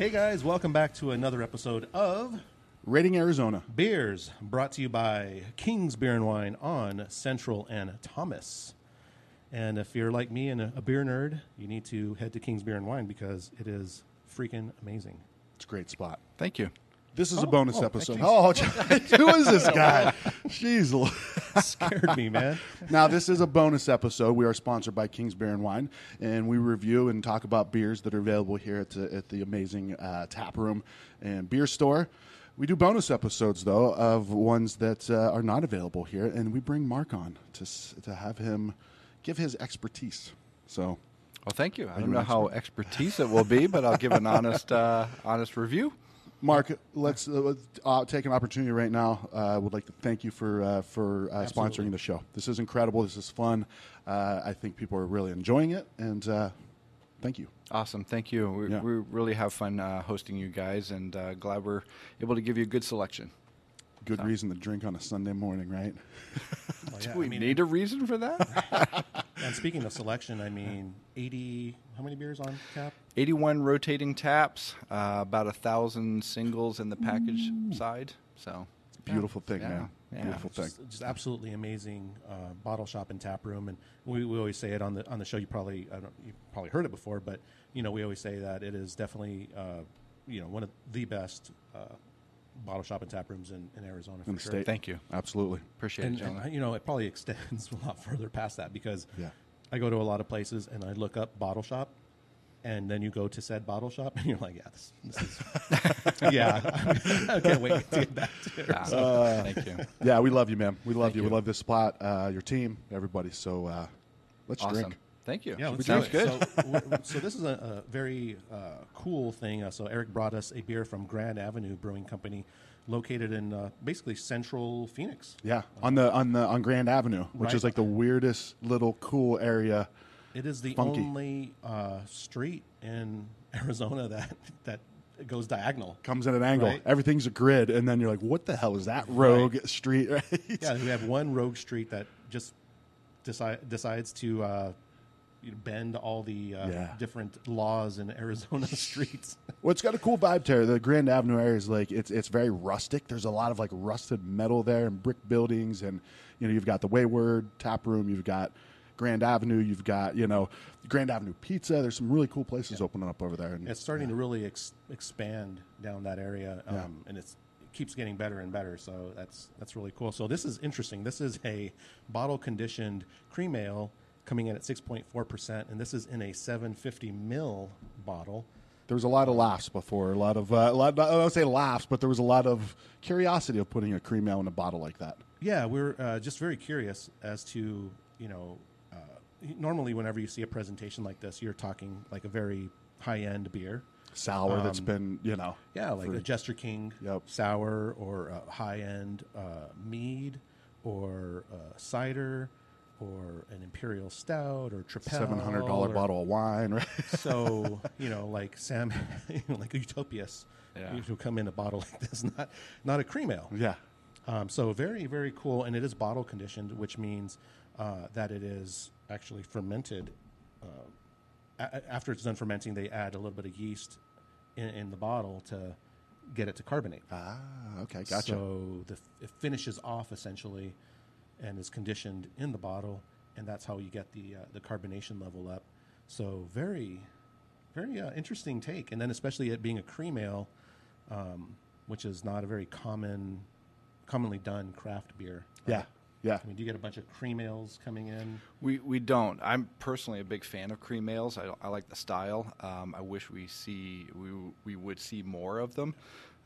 Hey guys, welcome back to another episode of Rating Arizona Beers, brought to you by King's Beer and Wine on Central and Thomas. And if you're like me and a beer nerd, you need to head to King's Beer and Wine because it is freaking amazing. It's a great spot. Thank you. This is a bonus episode. Who is this guy? Jeez. Scared me, man. Now, this is a bonus episode. We are sponsored by King's Beer and Wine, and we review and talk about beers that are available here at the amazing tap room and beer store. We do bonus episodes, though, of ones that are not available here, and we bring Mark on to have him give his expertise. So... Well, thank you. I don't know how expertise it will be, but I'll give an honest review. Mark, let's take an opportunity right now. I would like to thank you for sponsoring the show. This is incredible. This is fun. I think people are really enjoying it, and thank you. Awesome. Thank you. We really have fun hosting you guys, and glad we're able to give you a good selection. Good reason to drink on a Sunday morning, right? Well, yeah. Do we need a reason for that? And speaking of selection, I mean, 80, how many beers on tap? 81 rotating taps, about 1,000 singles in the package side. So it's a beautiful thing, man. Yeah. Beautiful thing. Just absolutely amazing bottle shop and tap room. And we always say it on the show. You probably heard it before, but you know, we always say that it is definitely one of the best. Bottle shop and tap rooms in Arizona for sure. State. Thank you. Absolutely. Appreciate it, gentlemen. And, it probably extends a lot further past that because I go to a lot of places and I look up bottle shop, and then you go to said bottle shop and you're like, this is... I can't wait to get back to Arizona. Thank you. Yeah, we love you, man. We love you. We love this spot, your team, everybody. So let's drink. Thank you. Yeah, sounds good. So this is a very cool thing. So Eric brought us a beer from Grand Avenue Brewing Company, located in basically central Phoenix. Yeah, on Grand Avenue, which is like the weirdest little cool area. It is the only street in Arizona that goes diagonal. Comes at an angle. Right? Everything's a grid, and then you're like, what the hell is that rogue street? Right? Yeah, we have one rogue street that just decides to... bend all the different laws in Arizona streets. Well, it's got a cool vibe to it. The Grand Avenue area is like it's very rustic. There's a lot of like rusted metal there and brick buildings, and you've got the Wayward Tap Room, you've got Grand Avenue, you've got Grand Avenue Pizza. There's some really cool places opening up over there, and it's starting to really expand down that area, and it keeps getting better and better. So that's really cool. So this is interesting. This is a bottle conditioned cream ale, coming in at 6.4%, and this is in a 750 mil bottle. There was a lot of laughs before, I don't say laughs, but there was a lot of curiosity of putting a cream ale in a bottle like that. Yeah, we're just very curious as to, normally whenever you see a presentation like this, you're talking like a very high-end beer. Sour that's been, Yeah, like a Jester King sour, or a high-end mead, or cider, or an imperial stout, or Tripel, $700 bottle of wine, right? So like Sam, like Utopias, who come in a bottle like this, not a cream ale. Yeah. So very, very cool, and it is bottle conditioned, which means that it is actually fermented. After it's done fermenting, they add a little bit of yeast in the bottle to get it to carbonate. Ah, okay, gotcha. So it finishes off essentially, and is conditioned in the bottle, and that's how you get the carbonation level up. So very, very interesting take. And then especially it being a cream ale, which is not a very commonly done craft beer. Yeah. I mean, do you get a bunch of cream ales coming in? We don't. I'm personally a big fan of cream ales. I like the style. I wish we would see more of them.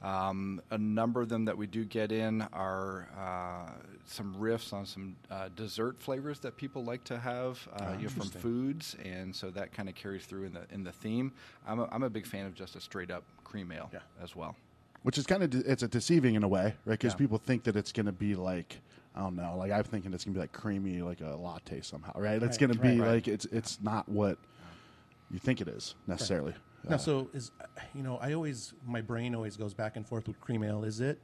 A number of them that we do get in are some riffs on some dessert flavors that people like to have from foods, and so that kind of carries through in the theme. I'm a big fan of just a straight up cream ale as well, which is kind of it's a deceiving in a way, right? Because people think that it's going to be like, I don't know, like I'm thinking it's going to be like creamy, like a latte somehow, right? It's going to be like it's not what you think it is necessarily. Right. Now, so is, my brain always goes back and forth with cream ale. Is it?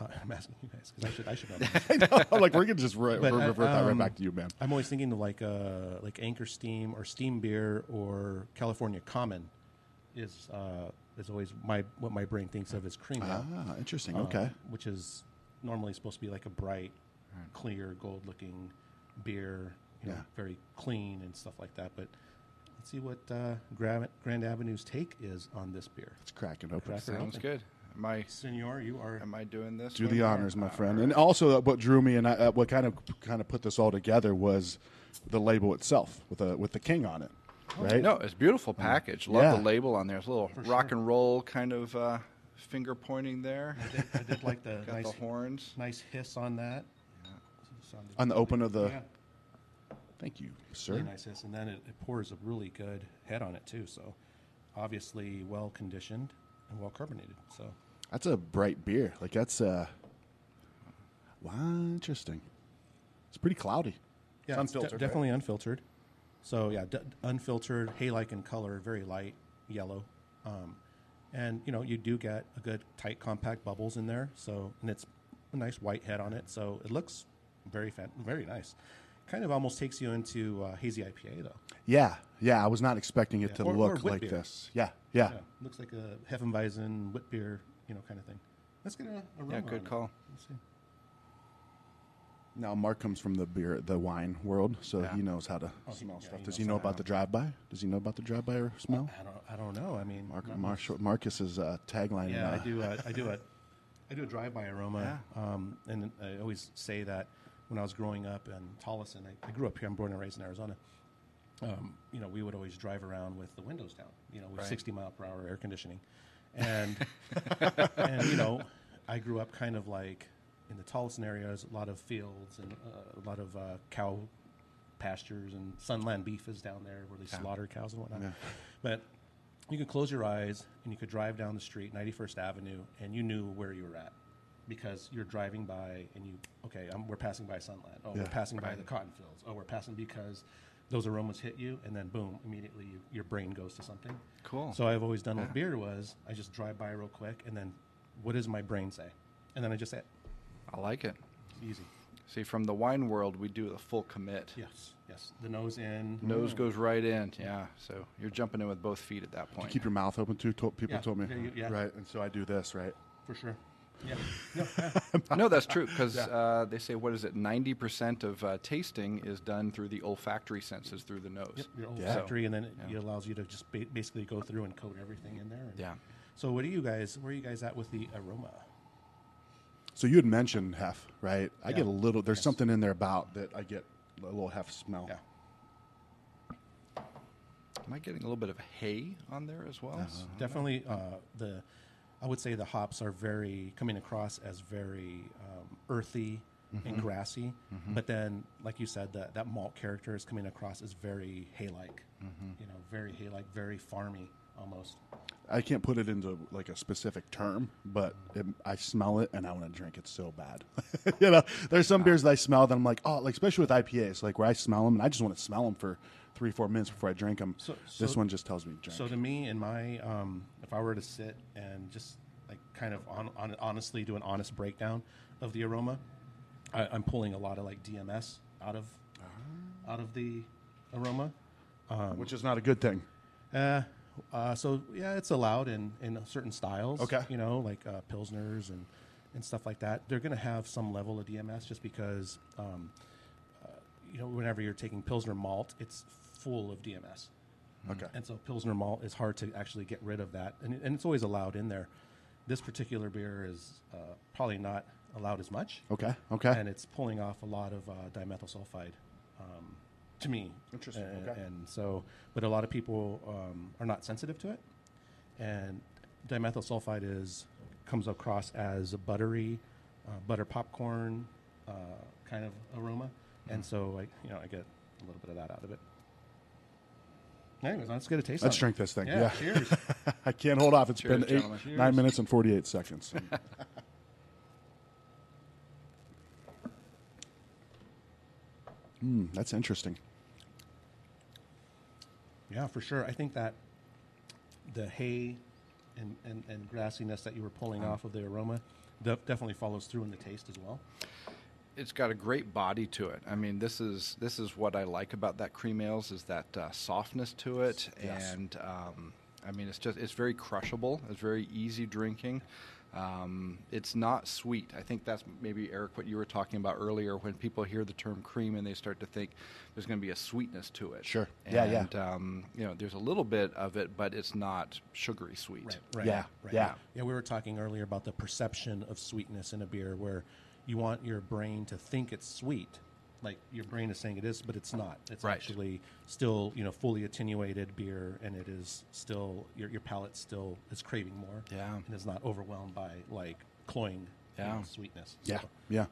I'm asking you guys because I should know. I know, like we're gonna just revert that right back to you, man. I'm always thinking of like Anchor Steam or Steam Beer or California Common is is always what my brain thinks of as cream ale. Ah, interesting. Okay. Which is normally supposed to be like a bright, clear, gold-looking beer, you know, very clean and stuff like that. But let's see what Grand Avenue's take is on this beer. Let's crack it open. Sounds good. Senor, you are. Am I doing this? Do the honors, my friend. And also, what drew me and what kind of put this all together was the label itself with the king on it. Right? No, it's a beautiful package. Love the label on there. It's a little rock and roll kind of finger pointing there. I did like the got nice the horns. Nice hiss on that. Yeah. On the open of the. Yeah. Thank you, sir. Really nice hiss, and then it pours a really good head on it too. So, obviously, well conditioned and well carbonated. So that's a bright beer. Like that's interesting. It's pretty cloudy. Yeah, it's unfiltered, definitely unfiltered. So, yeah, unfiltered, hay-like in color, very light, yellow. And, you do get a good, tight, compact bubbles in there. So, and it's a nice white head on it. So, it looks very nice. Kind of almost takes you into hazy IPA, though. Yeah. Yeah, I was not expecting it to look like this. Yeah. Yeah. Looks like a Hefeweizen, wit beer, kind of thing. Let's get a aroma. Yeah, good call. Let's see. Now, Mark comes from the wine world, so he knows how to smell stuff. Does he know about the drive-by? Does he know about the drive-by or smell? I don't know. I mean, Marcus's tagline. Yeah, I do a drive-by aroma, and I always say that when I was growing up in Tolleson, I grew up here. I'm born and raised in Arizona. We would always drive around with the windows down. With 60-mile-per-hour air conditioning, and I grew up kind of like. In the Tolleson area, there's a lot of fields and a lot of cow pastures, and Sunland beef is down there where they slaughter cows and whatnot. Yeah. But you could close your eyes and you could drive down the street, 91st Avenue, and you knew where you were at because you're driving by and we're passing by Sunland. Oh, we're passing by the cotton fields. Oh, we're passing because those aromas hit you, and then boom, immediately your brain goes to something. Cool. So I've always done what beer was. I just drive by real quick, and then what does my brain say? And then I just say it. I like it. It's easy. See, from the wine world, we do the full commit. Yes. The nose in. Nose goes right in, yeah. So you're jumping in with both feet at that point. You keep your mouth open, too, people told me. Yeah. Right, and so I do this, right? For sure. Yeah. No, that's true, because they say, 90% of tasting is done through the olfactory senses, through the nose. Yep, your olfactory, and then it allows you to just basically go through and coat everything in there. So where are you guys at with the aroma? So you had mentioned hef, right? I get a little. There's something in there about that. I get a little hef smell. Yeah. Am I getting a little bit of hay on there as well? Yes, definitely. I would say the hops are very coming across as very earthy and grassy. Mm-hmm. But then, like you said, that malt character is coming across as very hay-like. Mm-hmm. Very hay-like, very farmy almost. I can't put it into like a specific term, but I smell it and I want to drink it so bad. There's some beers that I smell that I'm like, oh, like especially with IPAs, like where I smell them and I just want to smell them for 3-4 minutes before I drink them. So this one just tells me to drink. So to me, in my, if I were to sit and just like kind of honestly do an honest breakdown of the aroma, I'm pulling a lot of like DMS out of the aroma, which is not a good thing. It's allowed in certain styles, like Pilsners and stuff like that. They're going to have some level of DMS just because, whenever you're taking Pilsner malt, it's full of DMS. Okay. And so Pilsner malt is hard to actually get rid of that, and it's always allowed in there. This particular beer is probably not allowed as much. Okay. And it's pulling off a lot of dimethyl sulfide. To me, interesting, and so, but a lot of people are not sensitive to it, and dimethyl sulfide comes across as a buttery, butter popcorn kind of aroma, and so I get a little bit of that out of it. Anyways, let's get a taste. Let's drink this thing. Yeah. Cheers. I can't hold off. It's been 9 minutes and 48 seconds. That's interesting. Yeah, for sure. I think that the hay and grassiness that you were pulling off of the aroma definitely follows through in the taste as well. It's got a great body to it. I mean, this is what I like about that cream ales is that softness to it, and I mean, it's very crushable. It's very easy drinking. It's not sweet. I think that's maybe, Eric, what you were talking about earlier, when people hear the term cream and they start to think there's going to be a sweetness to it. Sure. And you know, there's a little bit of it, but it's not sugary sweet. Right. Yeah, we were talking earlier about the perception of sweetness in a beer, where you want your brain to think it's sweet. Like your brain is saying it is, but it's not. It's actually still, you know, fully attenuated beer, and it is still your palate still is craving more. Yeah, and is not overwhelmed by like cloying sweetness. Yeah, so.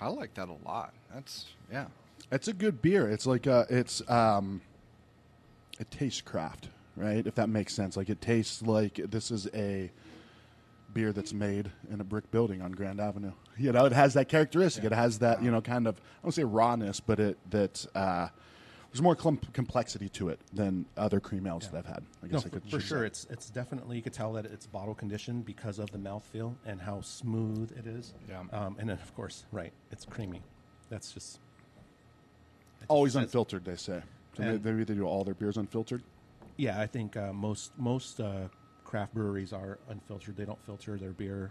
I like that a lot. That's a good beer. It's like it tastes craft, right? If that makes sense. Like it tastes like this is a beer that's made in a brick building on Grand Avenue. You know, it has that characteristic. Yeah. It has that, you know, kind of, I don't say rawness, but there's more complexity to it than other cream ales that I've had. I guess for sure. It's definitely, you could tell that it's bottle conditioned because of the mouthfeel and how smooth it is. Yeah. And then, of course, it's creamy. That's just... Always unfiltered, they say. So maybe they do all their beers unfiltered? Yeah, I think most craft breweries are unfiltered. They don't filter their beer.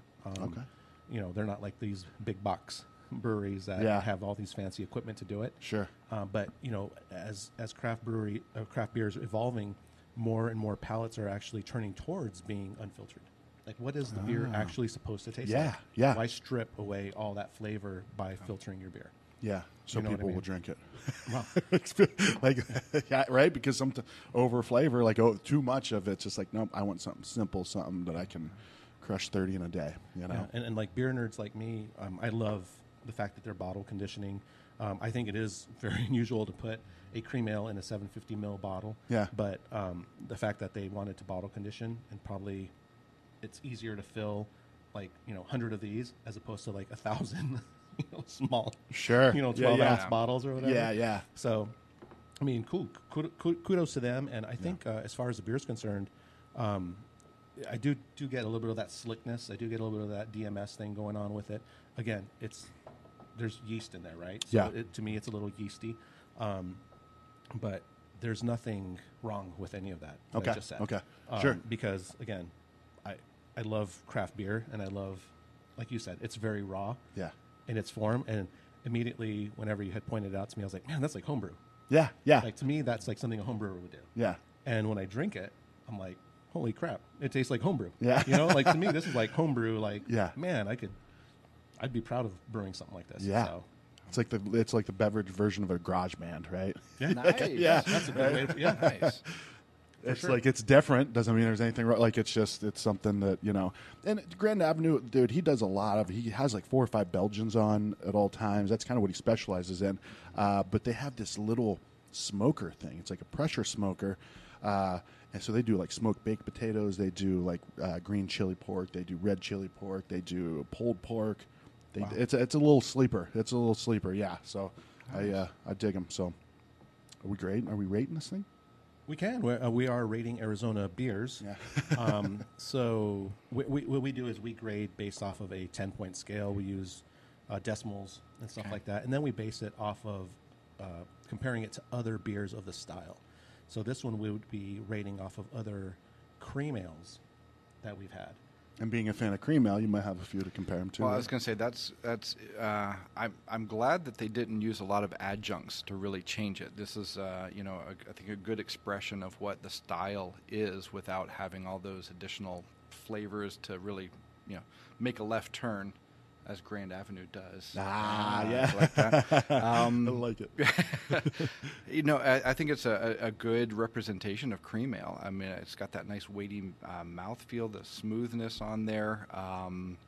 You know, they're not like these big box breweries that have all these fancy equipment to do it. Sure. But you know, as craft beers are evolving, more and more palates are actually turning towards being unfiltered. Like, what is the beer actually supposed to taste like? Yeah. Why strip away all that flavor by filtering your beer? Yeah, so you know people will drink it. Wow. Because sometimes over flavor, too much of it's just like, nope, I want something simple, something that I can crush 30 in a day, you know? Yeah. And like beer nerds like me, I love the fact that they're bottle conditioning. I think it is very unusual to put a cream ale in a 750 mil bottle. Yeah. But the fact that they wanted to bottle condition, and probably it's easier to fill 100 of these as opposed to 1,000 small, 12 ounce bottles or whatever. Yeah. So, I mean, cool. Kudos to them. And I think as far as the beer is concerned, I do get a little bit of that slickness. I do get a little bit of that DMS thing going on with it. Again, there's yeast in there, right? So to me, it's a little yeasty. But there's nothing wrong with any of that. I just said. Okay. Sure. Because again, I love craft beer, and I love, like you said, it's very raw. Yeah. In its form, and immediately whenever you had pointed it out to me, I was like, man, that's like homebrew. Yeah. Like, to me, that's like something a homebrewer would do. Yeah. And when I drink it, I'm like, holy crap, it tastes like homebrew. Yeah. You know, like, to me, this is like homebrew. Like, man, I'd be proud of brewing something like this. Yeah. So. It's like the beverage version of a garage band, right? Yeah. Nice. Yeah. That's a good way to, nice. It's sure. Like, it's different. Doesn't mean there's anything wrong. Like, it's just, it's something that, you know. And Grand Avenue, dude, he does a lot of, he has like 4 or 5 Belgians on at all times. That's kind of what he specializes in. But they have this little smoker thing. It's like a pressure smoker. And so they do like smoked baked potatoes. They do like green chili pork. They do red chili pork. They do pulled pork. It's a little sleeper. Yeah. So nice. I dig him. So are we rating this thing? We can. We are rating Arizona beers. Yeah. So what we do is we grade based off of a 10-point scale. We use decimals and stuff like that. And then we base it off of comparing it to other beers of the style. So this one we would be rating off of other cream ales that we've had. And being a fan of cream ale, you might have a few to compare them to. Well, right? I was going to say that's. I'm glad that they didn't use a lot of adjuncts to really change it. This is, I think a good expression of what the style is without having all those additional flavors to really, make a left turn, as Grand Avenue does. I like that. I like it. I think it's a good representation of cream ale. I mean, it's got that nice weighty mouthfeel, the smoothness on there. I'm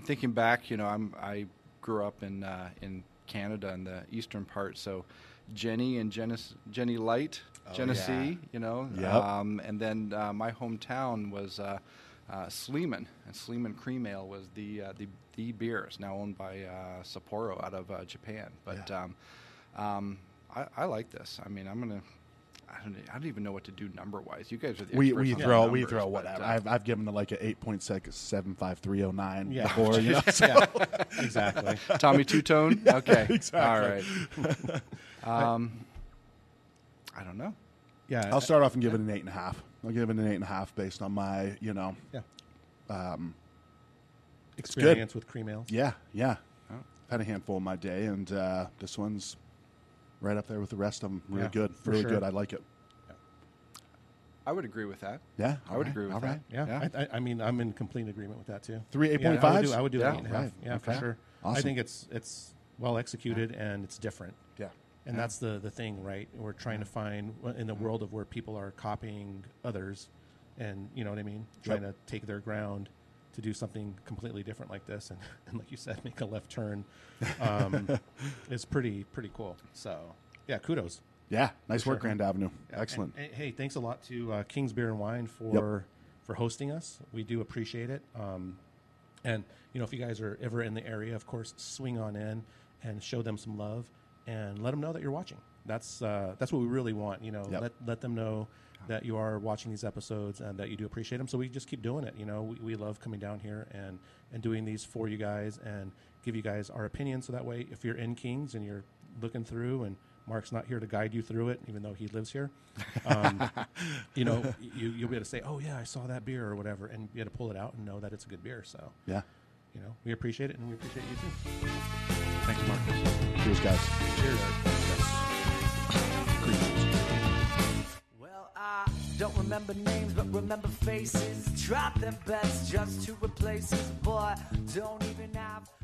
thinking back. I grew up in Canada in the eastern part, so Jenny and Jenny Light, Genesee. Yeah. And then my hometown was. Sleeman and Sleeman cream ale was the beer. It's now owned by Sapporo out of Japan. But I like this. I mean, I don't even know what to do number wise. You guys are the experts. We throw whatever. I've given it like an 8.675.309 before. Exactly. Tommy Tutone. Yeah, okay. Exactly. All right. I don't know. Yeah, I'll start off and give it an 8.5. I'll give it an 8.5 based on my, you know, experience with cream ales. Yeah, yeah. Oh. I've had a handful in my day, and this one's right up there with the rest of them. Really good, really good. I like it. Yeah. I would agree with that. Yeah, I would agree with that. Yeah, yeah. I mean, I'm in complete agreement with that too. 3 8.5s. Yeah, I would do 8.5. Right. Yeah, for sure. Awesome. I think it's well executed and it's different. Yeah. And that's the thing, right? We're trying to find, in the world of where people are copying others and, you know what I mean, trying to take their ground to do something completely different like this. And like you said, make a left turn. It's pretty cool. So, yeah, kudos. Yeah, nice work, Grand Avenue. Yeah. Excellent. And, hey, thanks a lot to King's Beer and Wine for hosting us. We do appreciate it. And, you know, if you guys are ever in the area, of course, swing on in and show them some love. And let them know that you're watching. That's what we really want, you know. Yep. Let them know that you are watching these episodes and that you do appreciate them. So we just keep doing it, you know. We love coming down here and doing these for you guys and give you guys our opinion. So that way, if you're in Kings and you're looking through, and Mark's not here to guide you through it, even though he lives here, you know, you'll be able to say, "Oh yeah, I saw that beer" or whatever, and you got to pull it out and know that it's a good beer. So yeah. You know, we appreciate it, and we appreciate you too. Thanks, Mark. Cheers, guys. Cheers. Well, I don't remember names, but remember faces. Drop them bets just to replace us. Boy, don't even have...